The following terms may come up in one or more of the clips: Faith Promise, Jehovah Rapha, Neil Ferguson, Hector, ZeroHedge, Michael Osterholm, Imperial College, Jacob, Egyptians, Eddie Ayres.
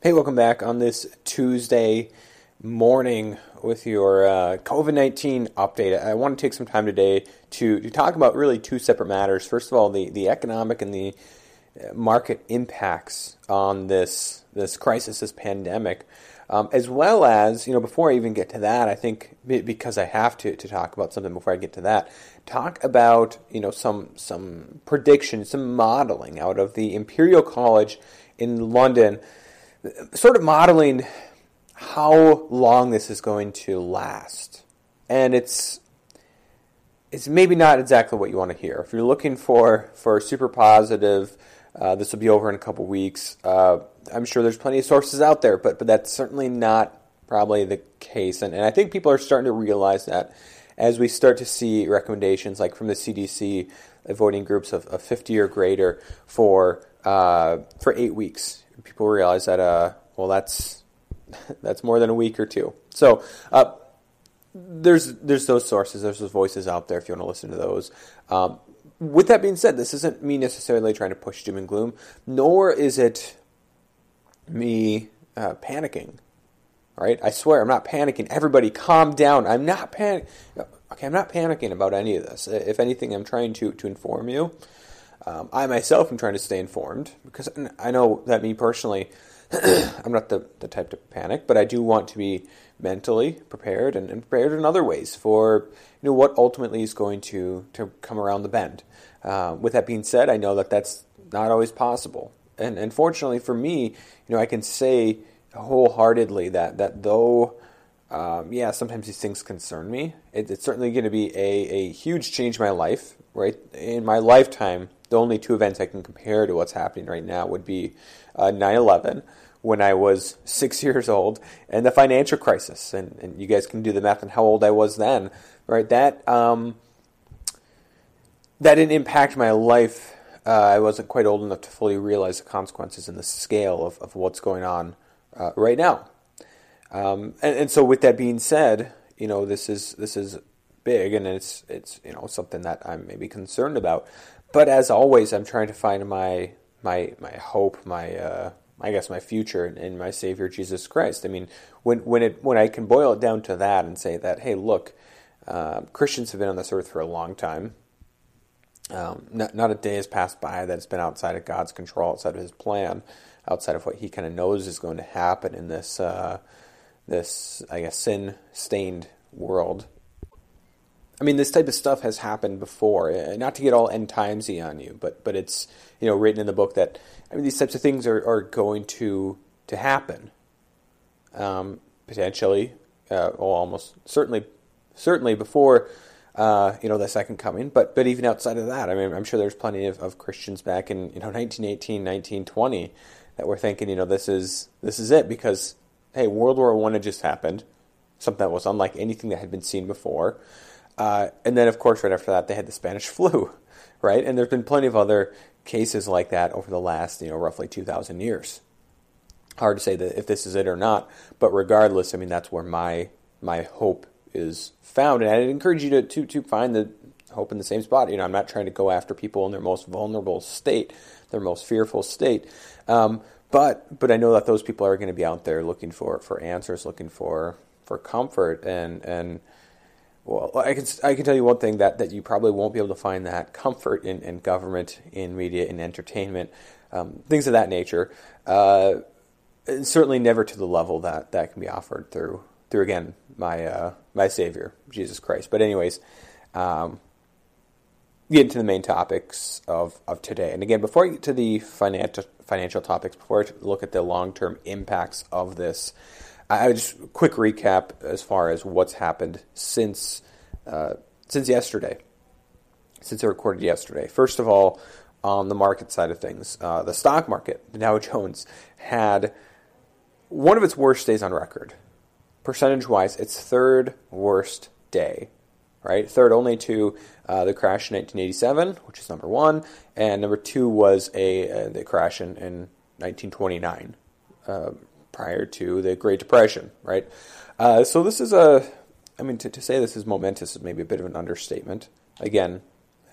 Hey, welcome back on this Tuesday morning with your COVID-19 update. I want to take some time today to talk about really two separate matters. First of all, the economic and the market impacts on this crisis, this pandemic, as well as, before I even get to that, I think because I have to talk about something before I get to that, talk about, some predictions, some modeling out of the Imperial College in London, sort of modeling how long this is going to last. And it's maybe not exactly what you want to hear. If you're looking for super positive, this will be over in a couple weeks, I'm sure there's plenty of sources out there, but that's certainly not probably the case. And I think people are starting to realize that as we start to see recommendations like from the CDC avoiding groups of 50 or greater for 8 weeks. People realize that, that's more than a week or two. So there's those sources, there's those voices out there if you want to listen to those. With that being said, this isn't me necessarily trying to push doom and gloom, nor is it me panicking, right? I swear, I'm not panicking. Everybody calm down. I'm not panicking. Okay, I'm not panicking about any of this. If anything, I'm trying to inform you. I myself am trying to stay informed because I know that me personally, I'm not the type to panic, but I do want to be mentally prepared and prepared in other ways for what ultimately is going to come around the bend. With that being said, I know that that's not always possible. And fortunately for me, I can say wholeheartedly that though, sometimes these things concern me, it's certainly going to be a huge change in my life, right? In my lifetime, the only two events I can compare to what's happening right now would be 9/11, when I was 6 years old, and the financial crisis. And you guys can do the math on how old I was then, right? That didn't impact my life. I wasn't quite old enough to fully realize the consequences and the scale of what's going on right now. And so with that being said, this is big, and it's something that I'm maybe concerned about. But as always, I'm trying to find my hope, my future in my Savior Jesus Christ. I mean, when I can boil it down to that and say that, hey, look, Christians have been on this earth for a long time. Not a day has passed by that's been outside of God's control, outside of His plan, outside of what He kind of knows is going to happen in this sin-stained world. I mean, this type of stuff has happened before. Not to get all end timesy on you, but it's written in the book that these types of things are going to happen, potentially, almost certainly before the second coming. But even outside of that, I'm sure there's plenty of Christians back in 1918, 1920 that were thinking this is it, because hey, World War I had just happened, something that was unlike anything that had been seen before. And then, of course, right after that, they had the Spanish flu, right? And there's been plenty of other cases like that over the last, roughly 2,000 years. Hard to say that if this is it or not, but regardless, that's where my hope is found. And I'd encourage you to find the hope in the same spot. I'm not trying to go after people in their most vulnerable state, their most fearful state. But I know that those people are going to be out there looking for answers, looking for comfort, and well, I can tell you one thing that you probably won't be able to find that comfort in government, in media, in entertainment, things of that nature. Certainly never to the level that can be offered through again my Savior Jesus Christ. But anyways, get into the main topics of today. And again, before I get to the financial topics, before I look at the long term impacts of this, I just quick recap as far as what's happened since yesterday, since I recorded yesterday. First of all, on the market side of things. The stock market, the Dow Jones, had one of its worst days on record. Percentage-wise, its third worst day, right? Third only to the crash in 1987, which is number one, and number two was the crash in 1929, prior to the Great Depression, right? So this is to say this is momentous is maybe a bit of an understatement. Again,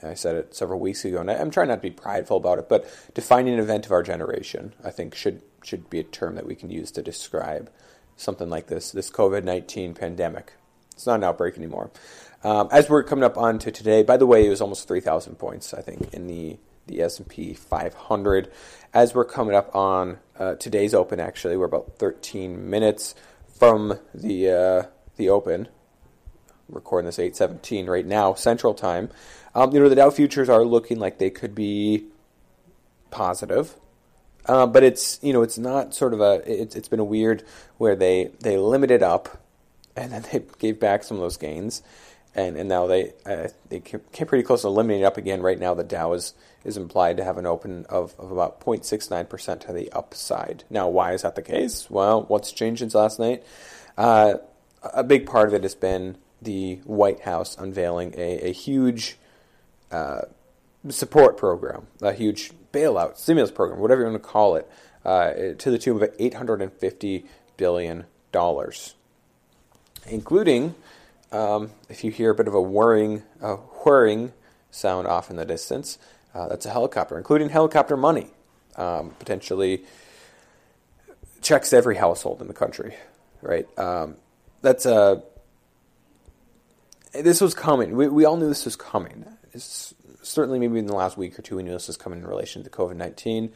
I said it several weeks ago, and I'm trying not to be prideful about it, but defining an event of our generation, I think, should be a term that we can use to describe something like this COVID-19 pandemic. It's not an outbreak anymore. As we're coming up on to today, by the way, it was almost 3,000 points, I think, in the S&P 500. As we're coming up on today's open, actually, we're about 13 minutes from the open. I'm recording this 8:17 right now, Central Time. The Dow futures are looking like they could be positive, but it's not sort of it's been a weird where they limited up, and then they gave back some of those gains, and now they came pretty close to limiting up again. Right now, the Dow is implied to have an open of about 0.69% to the upside. Now, why is that the case? Well, what's changed since last night? A big part of it has been the White House unveiling a huge support program, a huge bailout, stimulus program, whatever you want to call it, to the tune of $850 billion, including, if you hear a bit of a whirring sound off in the distance, that's a helicopter, including helicopter money, potentially checks every household in the country, right? This was coming. We all knew this was coming. It's certainly maybe in the last week or two we knew this was coming in relation to COVID-19.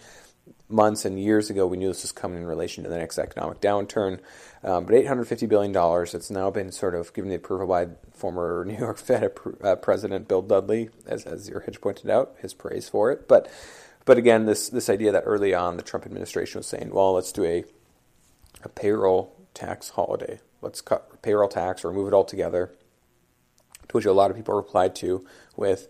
Months and years ago we knew this was coming in relation to the next economic downturn. But $850 billion, it's now been sort of given the approval by former New York Fed President Bill Dudley, as ZeroHedge pointed out, his praise for it. But again, this idea that early on the Trump administration was saying, well, let's do a payroll tax holiday. Let's cut payroll tax, remove it altogether. To which a lot of people replied to with,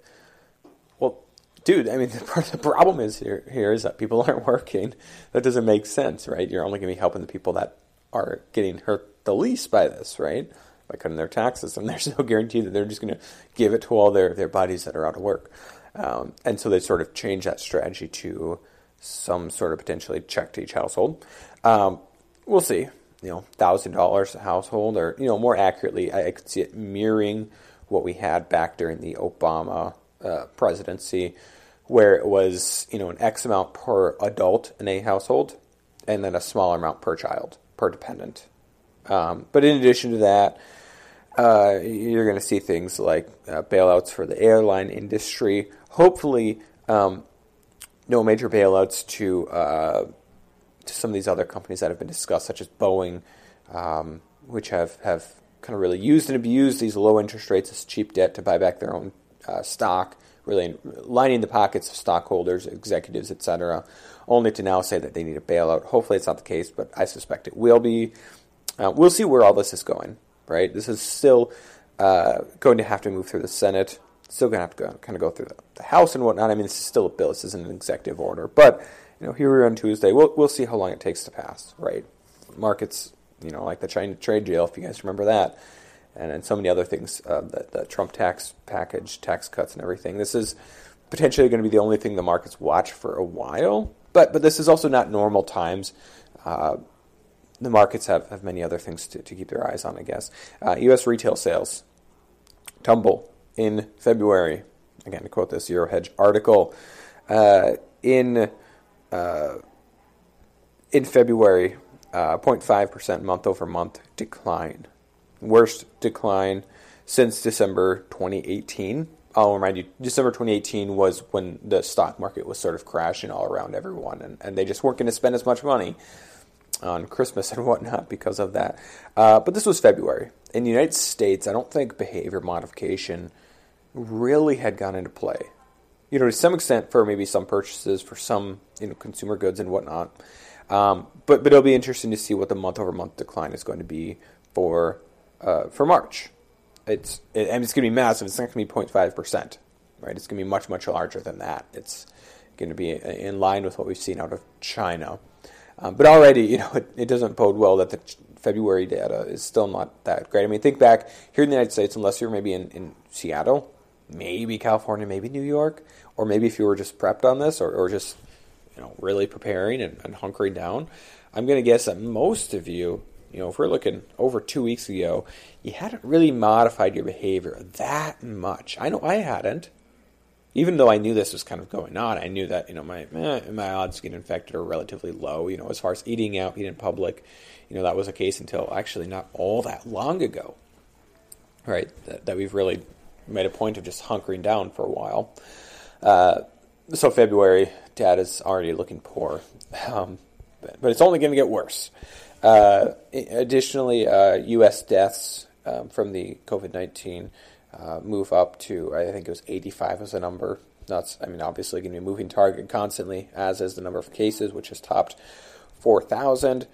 well, dude, I mean, part of the problem is here is that people aren't working. That doesn't make sense, right? You're only going to be helping the people that are getting hurt the least by this, right? By cutting their taxes. And there's no guarantee that they're just going to give it to all their buddies that are out of work. And so they sort of changed that strategy to some sort of potentially check to each household. We'll see. $1,000 a household, or, more accurately, I could see it mirroring what we had back during the Obama presidency, where it was, an X amount per adult in a household, and then a smaller amount per child, per dependent. But in addition to that, you're going to see things like bailouts for the airline industry. Hopefully, no major bailouts to some of these other companies that have been discussed, such as Boeing, which have kind of really used and abused these low interest rates as cheap debt to buy back their own stock, really lining the pockets of stockholders, executives, etc., only to now say that they need a bailout. Hopefully it's not the case, but I suspect it will be. We'll see where all this is going, right? This is still going to have to move through the Senate, still going to have to go through the House and whatnot. I mean, this is still a bill. This isn't an executive order. But, here we are on Tuesday. We'll see how long it takes to pass, right? Markets, like the China trade deal, if you guys remember that, and so many other things, the Trump tax package, tax cuts and everything. This is potentially going to be the only thing the markets watch for a while, but this is also not normal times. The markets have many other things to keep their eyes on, I guess. U.S. retail sales tumble in February. Again, to quote this ZeroHedge article, in February, 0.5% month-over-month decline. Worst decline since December 2018. I'll remind you, December 2018 was when the stock market was sort of crashing all around everyone, and they just weren't going to spend as much money on Christmas and whatnot because of that. But this was February. In the United States, I don't think behavior modification really had gone into play. To some extent for maybe some purchases, for some consumer goods and whatnot. But it'll be interesting to see what the month-over-month decline is going to be for March. It's going to be massive. It's not going to be 0.5%, right? It's going to be much, much larger than that. It's going to be in line with what we've seen out of China. But already, it doesn't bode well that the February data is still not that great. I mean, think back here in the United States, unless you're maybe in Seattle, maybe California, maybe New York, or maybe if you were just prepped on this or just really preparing and hunkering down, I'm going to guess that most of you, if we're looking over 2 weeks ago, you hadn't really modified your behavior that much. I know I hadn't. Even though I knew this was kind of going on, I knew that, my odds of getting infected are relatively low, as far as eating out, eating in public, that was the case until actually not all that long ago, right? That we've really made a point of just hunkering down for a while. So February data is already looking poor, but it's only going to get worse. Additionally, U.S. deaths from the COVID-19 move up to, I think it was 85 as a number. That's, obviously going to be a moving target constantly, as is the number of cases, which has topped 4,000.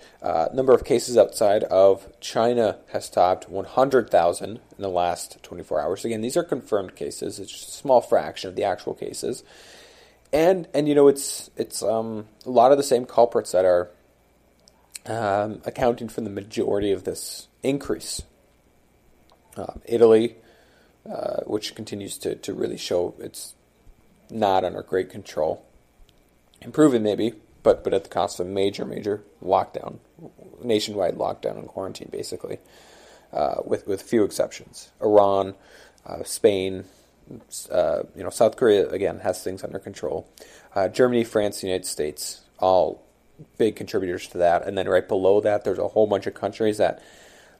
Number of cases outside of China has topped 100,000 in the last 24 hours. Again, these are confirmed cases. It's just a small fraction of the actual cases. And it's a lot of the same culprits that are accounting for the majority of this increase. Italy, which continues to really show it's not under great control. Improving maybe, but at the cost of a major lockdown, nationwide lockdown and quarantine basically, with few exceptions. Iran, Spain, South Korea again has things under control. Germany, France, United States, all big contributors to that. And then right below that, there's a whole bunch of countries that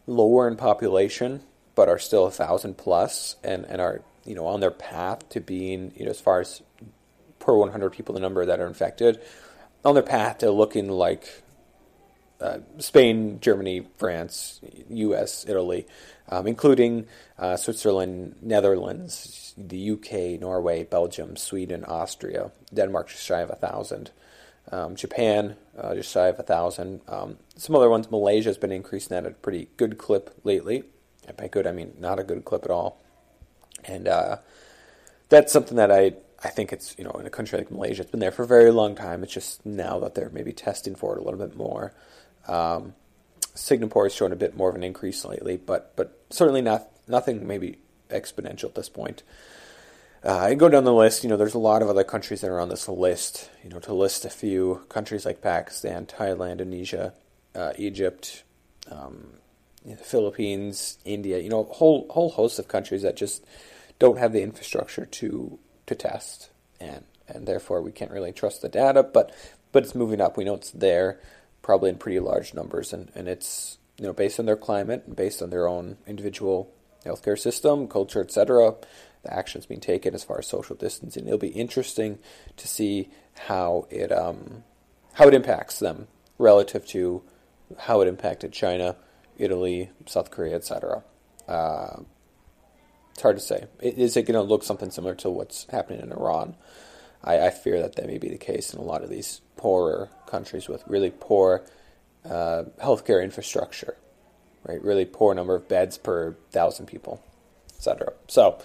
lower in population, but are still 1,000 plus and are, on their path to being, as far as per 100 people, the number that are infected, on their path to looking like Spain, Germany, France, U.S., Italy, including Switzerland, Netherlands, the U.K., Norway, Belgium, Sweden, Austria, Denmark just shy of 1,000, Japan just shy of 1,000. Some other ones, Malaysia has been increasing at a pretty good clip lately. By good, I mean not a good clip at all. And that's something that I think it's, in a country like Malaysia, it's been there for a very long time. It's just now that they're maybe testing for it a little bit more. Singapore has shown a bit more of an increase lately, but certainly nothing maybe exponential at this point. I go down the list, there's a lot of other countries that are on this list. To list a few, countries like Pakistan, Thailand, Indonesia, Egypt, the Philippines, India, a whole host of countries that just don't have the infrastructure to test, and therefore we can't really trust the data, but it's moving up. We know it's there, probably in pretty large numbers, and it's, based on their climate and based on their own individual healthcare system, culture, etc., the actions being taken as far as social distancing. It'll be interesting to see how it impacts them relative to how it impacted China, Italy, South Korea, etc. It's hard to say. Is it going to look something similar to what's happening in Iran? I fear that may be the case in a lot of these poorer countries with really poor healthcare infrastructure, right? Really poor number of beds per 1,000 people, etc. So,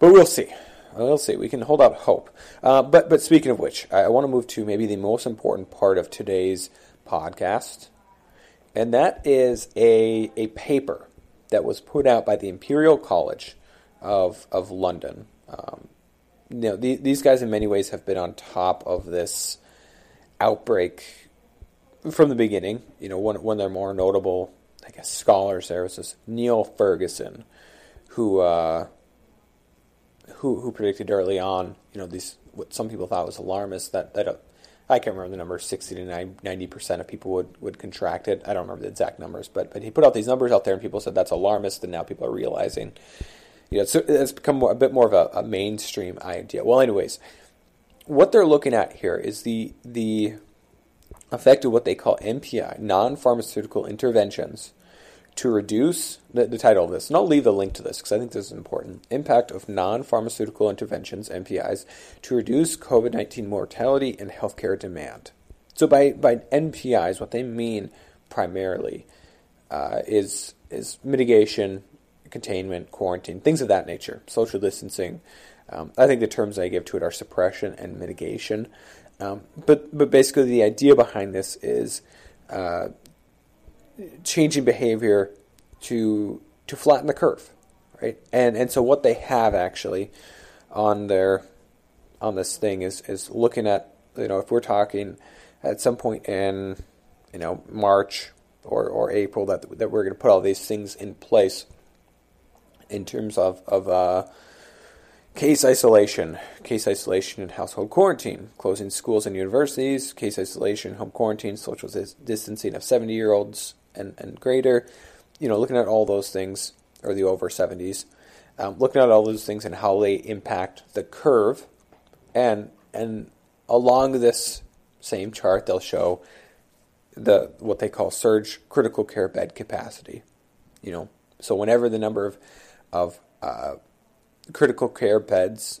but we'll see. We'll see. We can hold out hope. But speaking of which, I want to move to maybe the most important part of today's podcast. And that is a paper that was put out by the Imperial College of London. These guys in many ways have been on top of this outbreak from the beginning. One of their more notable, I guess, scholars there was this Neil Ferguson, who predicted early on, these what some people thought was alarmist that I can't remember the number, 60 to 90% of people would contract it. I don't remember the exact numbers, but he put out these numbers out there and people said that's alarmist, and now people are realizing, it's become a bit more of a mainstream idea. Well, anyways, what they're looking at here is the effect of what they call NPI, non-pharmaceutical interventions, to reduce, the title of this, and I'll leave the link to this because I think this is important, impact of non-pharmaceutical interventions, NPIs, to reduce COVID-19 mortality and healthcare demand. So by NPIs, what they mean primarily is mitigation, containment, quarantine, things of that nature, social distancing, I think the terms I give to it are suppression and mitigation. But basically the idea behind this is changing behavior to flatten the curve, right? And so what they have actually on their on this thing is looking at, you know, if we're talking at some point in, you know, March or April that we're going to put all these things in place in terms of case isolation and household quarantine, closing schools and universities, case isolation, home quarantine, social distancing of 70-year-olds and greater, you know, looking at all those things, or the over 70s, looking at all those things and how they impact the curve. And along this same chart, they'll show the what they call surge critical care bed capacity. You know, so whenever the number of critical care beds,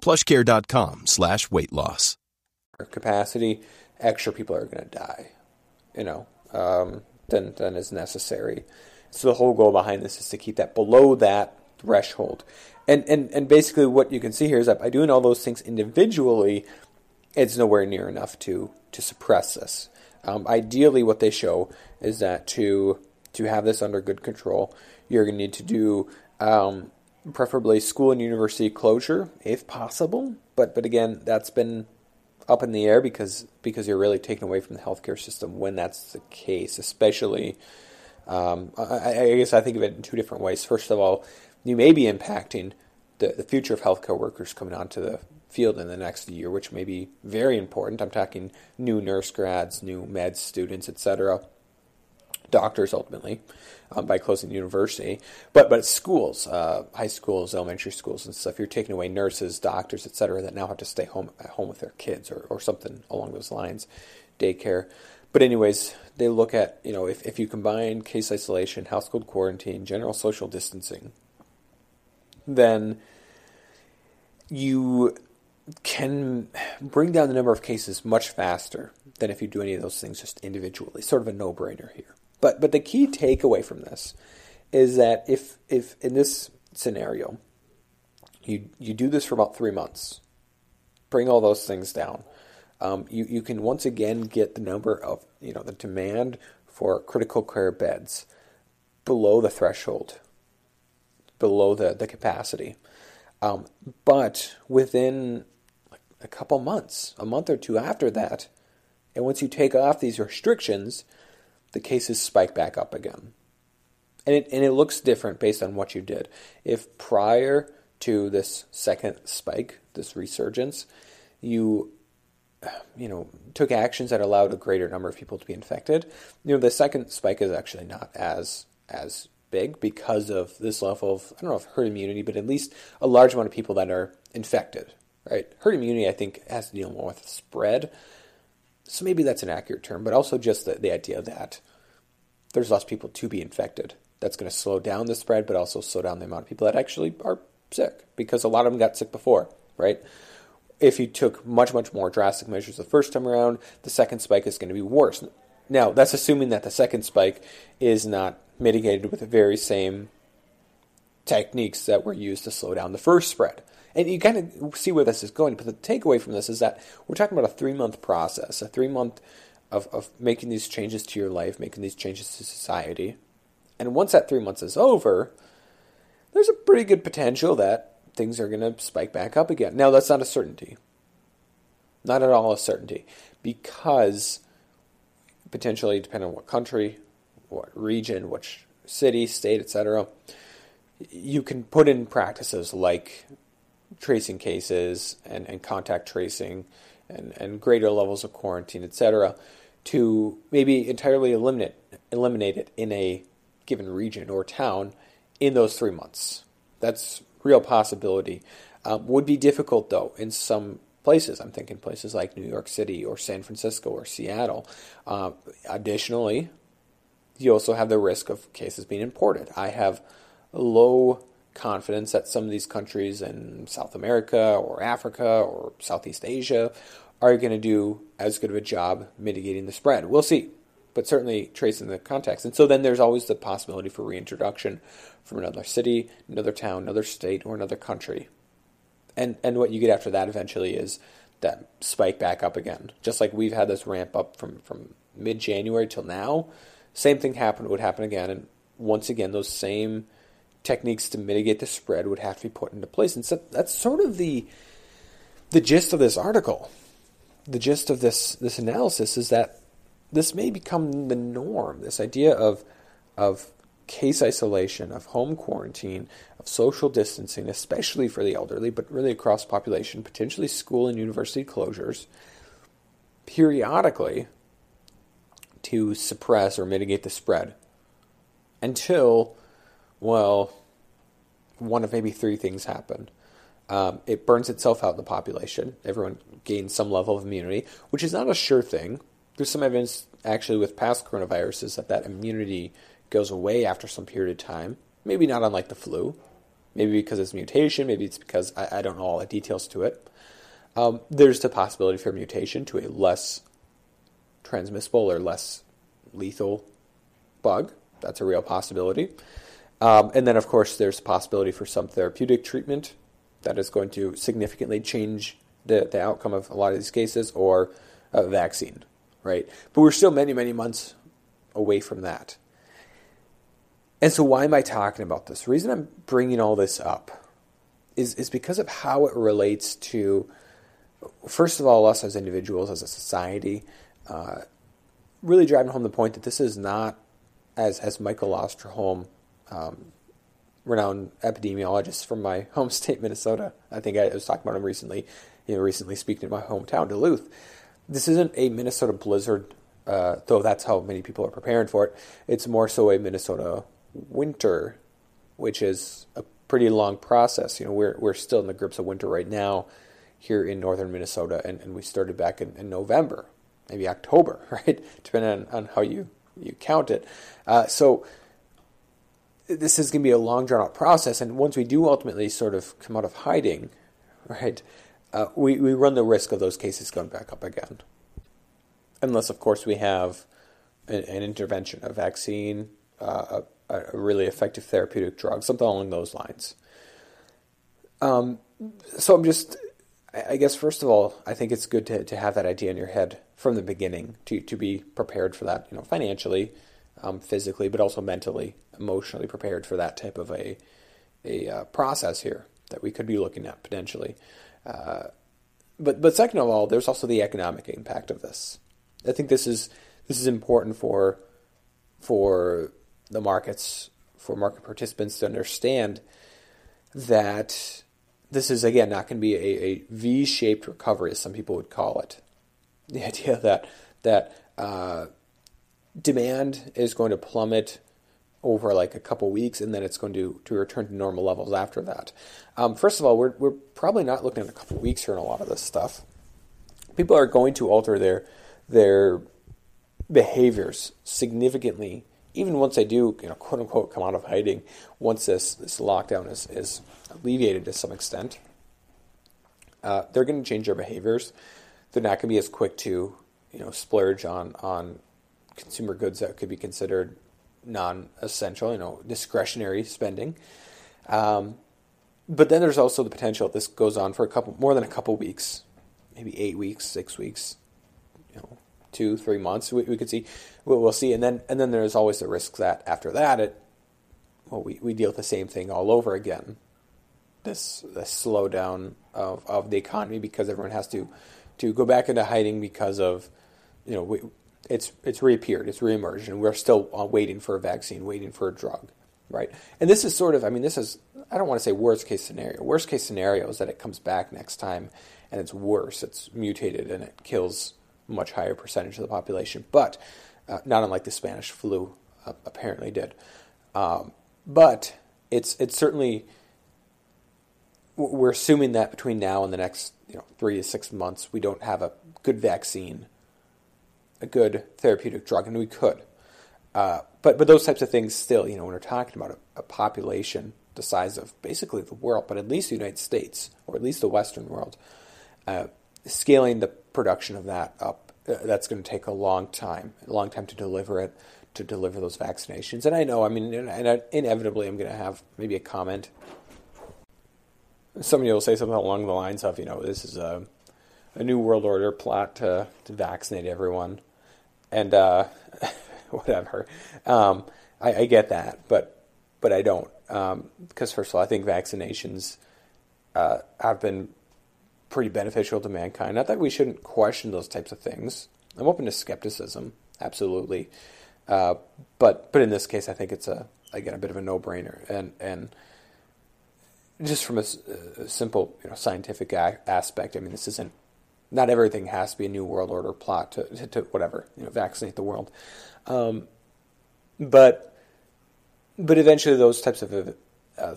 plushcare.com/weightloss. Capacity, extra people are going to die, you know, than is necessary. So the whole goal behind this is to keep that below that threshold. And basically what you can see here is that by doing all those things individually, it's nowhere near enough to suppress this. Ideally, what they show is that to have this under good control, you're going to need to do preferably school and university closure, if possible. But again, that's been up in the air because you're really taken away from the healthcare system when that's the case, especially... I guess I think of it in two different ways. First of all, you may be impacting the future of healthcare workers coming onto the field in the next year, which may be very important. I'm talking new nurse grads, new med students, etc., doctors ultimately, by closing the university. But schools, high schools, elementary schools and stuff, you're taking away nurses, doctors, etc., that now have to stay at home with their kids or something along those lines, daycare. But anyways, they look at, you know, if you combine case isolation, household quarantine, general social distancing, then you can bring down the number of cases much faster than if you do any of those things just individually. Sort of a no-brainer here. But the key takeaway from this is that if in this scenario, you do this for about 3 months, bring all those things down, you can once again get the number of, you know, the demand for critical care beds below the threshold, below the capacity. But within a couple months, a month or two after that, and once you take off these restrictions, the cases spike back up again. And it looks different based on what you did. If prior to this second spike, this resurgence, you know, took actions that allowed a greater number of people to be infected, you know, the second spike is actually not as big because of this level of, I don't know if herd immunity, but at least a large amount of people that are infected, right? Herd immunity, I think, has to deal more with spread. So maybe that's an accurate term, but also just the idea that there's less people to be infected. That's going to slow down the spread, but also slow down the amount of people that actually are sick because a lot of them got sick before, right? If you took much, much more drastic measures the first time around, the second spike is going to be worse. Now, that's assuming that the second spike is not mitigated with the very same techniques that were used to slow down the first spread. And you kind of see where this is going, but the takeaway from this is that we're talking about a 3-month process, a 3-month of making these changes to your life, making these changes to society. And once that 3 months is over, there's a pretty good potential that things are going to spike back up again. Now, that's not a certainty. Not at all a certainty. Because potentially, depending on what country, what region, which city, state, etc., you can put in practices like tracing cases and contact tracing and greater levels of quarantine, etc., to maybe entirely eliminate it in a given region or town in those 3 months. That's real possibility. Would be difficult, though, in some places. I'm thinking places like New York City or San Francisco or Seattle. Additionally, you also have the risk of cases being imported. I have low confidence that some of these countries in South America or Africa or Southeast Asia are going to do as good of a job mitigating the spread. We'll see, but certainly tracing the contacts. And so then there's always the possibility for reintroduction from another city, another town, another state, or another country. And what you get after that eventually is that spike back up again. Just like we've had this ramp up from mid-January till now, same thing happened would happen again. And once again, those same techniques to mitigate the spread would have to be put into place. And so that's sort of the gist of this article. The gist of this analysis is that this may become the norm, this idea of case isolation, of home quarantine, of social distancing, especially for the elderly, but really across population, potentially school and university closures, periodically to suppress or mitigate the spread until, well, one of maybe three things happen. It burns itself out in the population. Everyone gains some level of immunity, which is not a sure thing. There's some evidence actually with past coronaviruses that immunity goes away after some period of time, maybe not unlike the flu, maybe because it's mutation, maybe it's because I don't know all the details to it. There's the possibility for mutation to a less transmissible or less lethal bug. That's a real possibility. And then, of course, there's the possibility for some therapeutic treatment that is going to significantly change the outcome of a lot of these cases, or a vaccine, right? But we're still many, many months away from that. And so why am I talking about this? The reason I'm bringing all this up is because of how it relates to, first of all, us as individuals, as a society, really driving home the point that this is not, as Michael Osterholm, renowned epidemiologist from my home state, Minnesota, I think I was talking about him recently, recently speaking in my hometown, Duluth. This isn't a Minnesota blizzard, though that's how many people are preparing for it. It's more so a Minnesota winter, which is a pretty long process. You know, we're still in the grips of winter right now here in northern Minnesota, and we started back in November, maybe October, right? Depending on how you count it. So this is going to be a long, drawn-out process, and once we do ultimately sort of come out of hiding, right, we run the risk of those cases going back up again. Unless, of course, we have an intervention, a vaccine, a really effective therapeutic drug, something along those lines. So I'm just, I guess, first of all, I think it's good to have that idea in your head from the beginning, to be prepared for that, financially, physically, but also mentally, emotionally prepared for that type of a process here that we could be looking at potentially. But second of all, there's also the economic impact of this. I think this is important for the markets, for market participants to understand that this is, again, not going to be a V-shaped recovery, as some people would call it. The idea that demand is going to plummet over like a couple weeks, and then it's going to return to normal levels after that. First of all, we're probably not looking at a couple weeks here in a lot of this stuff. People are going to alter their behaviors significantly, even once they do, quote unquote, come out of hiding. Once this lockdown is alleviated to some extent, they're going to change their behaviors. They're not going to be as quick to, splurge on consumer goods that could be considered non-essential, discretionary spending. But then there's also the potential this goes on for more than a couple weeks, maybe 8 weeks, 6 weeks, 2-3 months. We could see, we'll see, and then there's always the risk that after that, we deal with the same thing all over again. This slowdown of the economy, because everyone has to go back into hiding because of, it's reappeared, it's reemerged, and we're still waiting for a vaccine, waiting for a drug, right? And this is sort of, I don't want to say worst case scenario. Worst case scenario is that it comes back next time and it's worse, it's mutated, and it kills a much higher percentage of the population, but not unlike the Spanish flu apparently did. But it's certainly we're assuming that between now and the next 3 to 6 months, we don't have a good vaccine, a good therapeutic drug, and we could. But those types of things still, when we're talking about a population the size of basically the world, but at least the United States, or at least the Western world, scaling the production of that up, that's going to take a long time to deliver it, to deliver those vaccinations. And I know, and inevitably I'm going to have maybe a comment. Somebody will say something along the lines of, this is a new world order plot to vaccinate everyone, and whatever. I get that, but I don't. Because first of all, I think vaccinations have been pretty beneficial to mankind. Not that we shouldn't question those types of things. I'm open to skepticism, absolutely. But in this case, I think it's a bit of a no-brainer. And just from a simple scientific aspect, this isn't. Not everything has to be a new world order plot to whatever vaccinate the world, but eventually those types of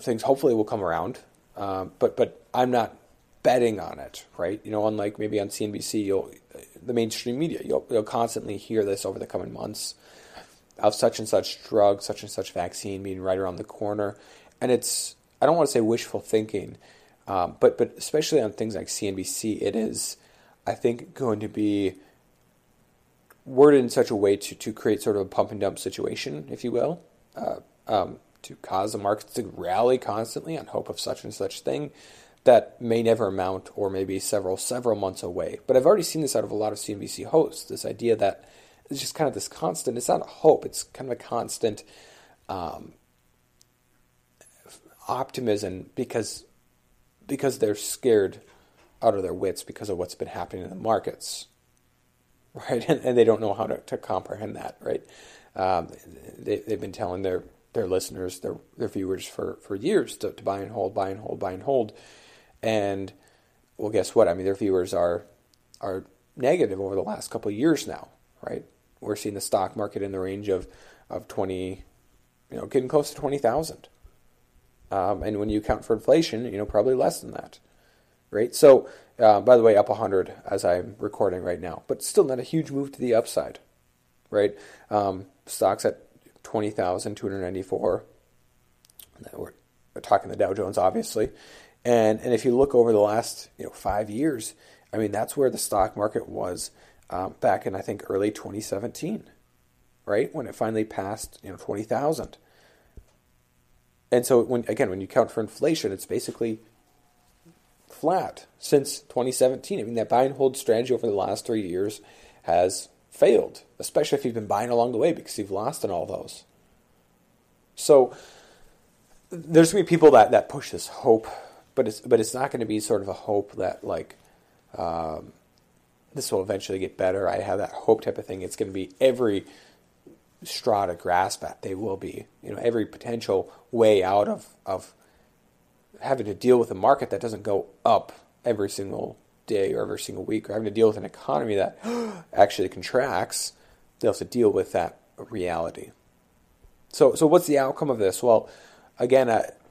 things hopefully will come around. But I'm not betting on it, right? Unlike maybe on CNBC, the mainstream media, you'll constantly hear this over the coming months of such and such drug, such and such vaccine being right around the corner, and it's, I don't want to say wishful thinking, but especially on things like CNBC, it is. I think going to be worded in such a way to create sort of a pump and dump situation, if you will, to cause the markets to rally constantly on hope of such and such thing that may never amount or maybe several months away. But I've already seen this out of a lot of CNBC hosts, this idea that it's just kind of this constant, it's not a hope, it's kind of a constant optimism because they're scared out of their wits because of what's been happening in the markets, right? And they don't know how to comprehend that, right? They've been telling their listeners, their viewers for years to buy and hold. And, well, guess what? Their viewers are negative over the last couple of years now, right? We're seeing the stock market in the range of 20, getting close to 20,000. And when you account for inflation, probably less than that. Right, so by the way, up 100 as I'm recording right now, but still not a huge move to the upside, right? Stocks at 20,294. We're talking the Dow Jones, obviously, and if you look over the last 5 years, that's where the stock market was back in, I think, early 2017, right, when it finally passed 20,000. And so when you account for inflation, it's basically flat since 2017. That buy and hold strategy over the last 3 years has failed, especially if you've been buying along the way because you've lost in all those. So there's going to be people that push this hope, but it's not going to be sort of a hope that this will eventually get better. I have that hope type of thing. It's going to be every straw to grasp at. They will be, every potential way out of having to deal with a market that doesn't go up every single day or every single week, or having to deal with an economy that actually contracts. They'll have to deal with that reality. So what's the outcome of this? Well, again,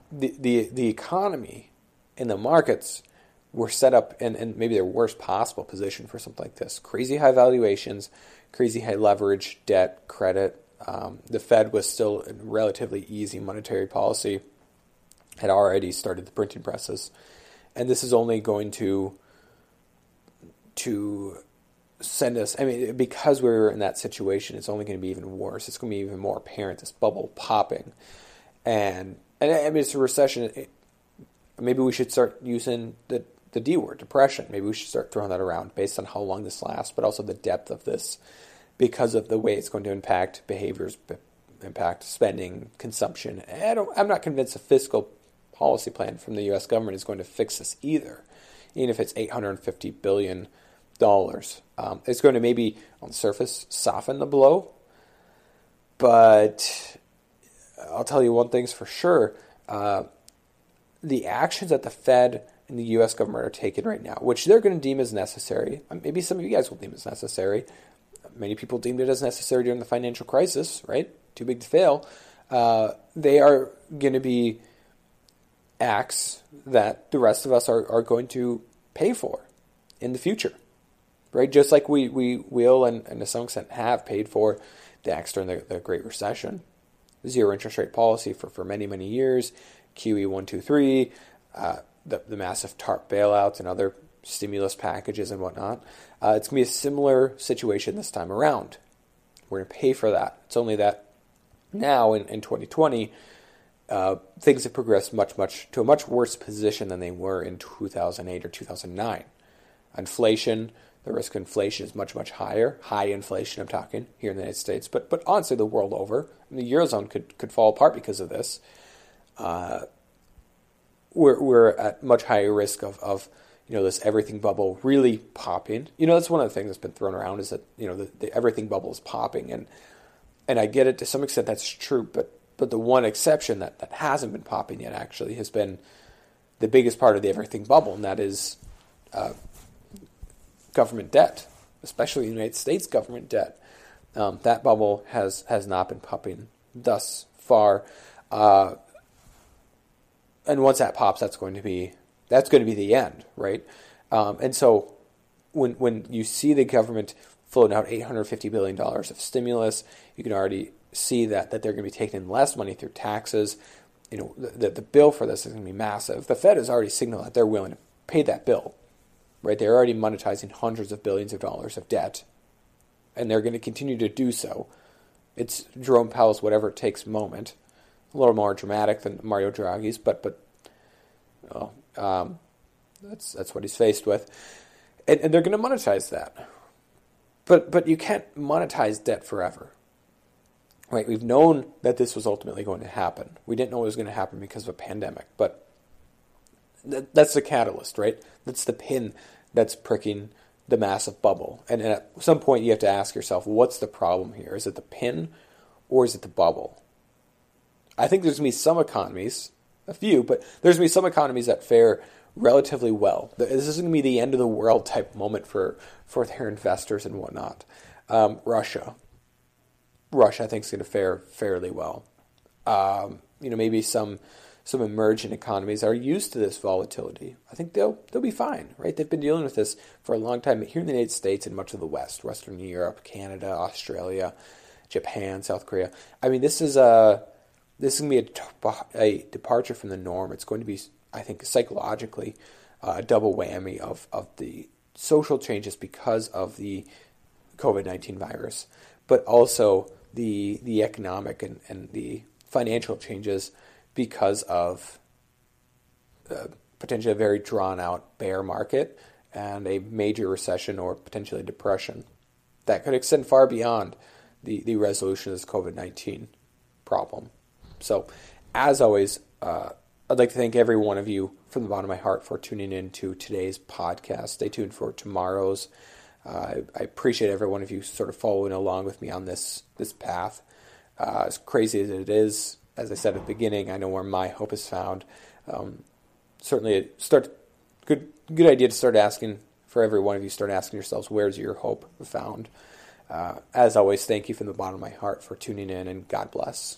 the economy and the markets were set up in maybe their worst possible position for something like this. Crazy high valuations, crazy high leverage, debt, credit. The Fed was still in relatively easy monetary policy, had already started the printing presses, and this is only going to send us, because we were in that situation, it's only going to be even worse. It's going to be even more apparent, this bubble popping. And it's a recession. Maybe we should start using the D word, depression. Maybe we should start throwing that around based on how long this lasts, but also the depth of this because of the way it's going to impact behaviors, impact spending, consumption. I'm not convinced a fiscal policy plan from the U.S. government is going to fix this either, even if it's $850 billion. It's going to maybe, on the surface, soften the blow. But I'll tell you one thing's for sure. The actions that the Fed and the U.S. government are taking right now, which they're going to deem as necessary, maybe some of you guys will deem as necessary. Many people deemed it as necessary during the financial crisis, right? Too big to fail. They are going to be acts that the rest of us are going to pay for in the future, right? Just like we will and to some extent have paid for the acts during the Great Recession, zero interest rate policy for many, many years, QE 1, 2, 3, the massive TARP bailouts and other stimulus packages and whatnot. It's going to be a similar situation this time around. We're going to pay for that. It's only that now in 2020, things have progressed much to a much worse position than they were in 2008 or 2009. Inflation, the risk of inflation is much higher. High inflation, I'm talking here in the United States, but honestly, the world over, and the eurozone could fall apart because of this. We're at much higher risk of this everything bubble really popping. That's one of the things that's been thrown around, is that the everything bubble is popping, and I get it to some extent, that's true, but the one exception that hasn't been popping yet actually has been the biggest part of the everything bubble, and that is government debt, especially the United States government debt. That bubble has not been popping thus far, and once that pops, that's going to be the end, right? And so when you see the government floating out $850 billion of stimulus, you can already see that they're going to be taking in less money through taxes. The bill for this is going to be massive. The Fed has already signaled that they're willing to pay that bill, right? They're already monetizing hundreds of billions of dollars of debt, and they're going to continue to do so. It's Jerome Powell's whatever it takes moment, a little more dramatic than Mario Draghi's, but that's what he's faced with, and they're going to monetize that. But you can't monetize debt forever, right? We've known that this was ultimately going to happen. We didn't know it was going to happen because of a pandemic, but that's the catalyst, right? That's the pin that's pricking the massive bubble. And at some point, you have to ask yourself, what's the problem here? Is it the pin or is it the bubble? I think there's going to be some economies, a few, but there's going to be some economies that fare relatively well. This isn't going to be the end of the world type moment for their investors and whatnot. Russia, I think, is going to fare fairly well. Maybe some emerging economies are used to this volatility. I think they'll be fine, right? They've been dealing with this for a long time here in the United States and much of the West, Western Europe, Canada, Australia, Japan, South Korea. I mean, this is going to be a departure from the norm. It's going to be, I think, psychologically a double whammy of the social changes because of the COVID-19 virus, but also the economic and the financial changes because of potentially a very drawn-out bear market and a major recession or potentially depression that could extend far beyond the resolution of this COVID-19 problem. So, as always, I'd like to thank every one of you from the bottom of my heart for tuning in to today's podcast. Stay tuned for tomorrow's. I appreciate every one of you sort of following along with me on this path. As crazy as it is, as I said at the beginning, I know where my hope is found. Certainly, good idea to start asking, for every one of you, start asking yourselves, where's your hope found? As always, thank you from the bottom of my heart for tuning in, and God bless.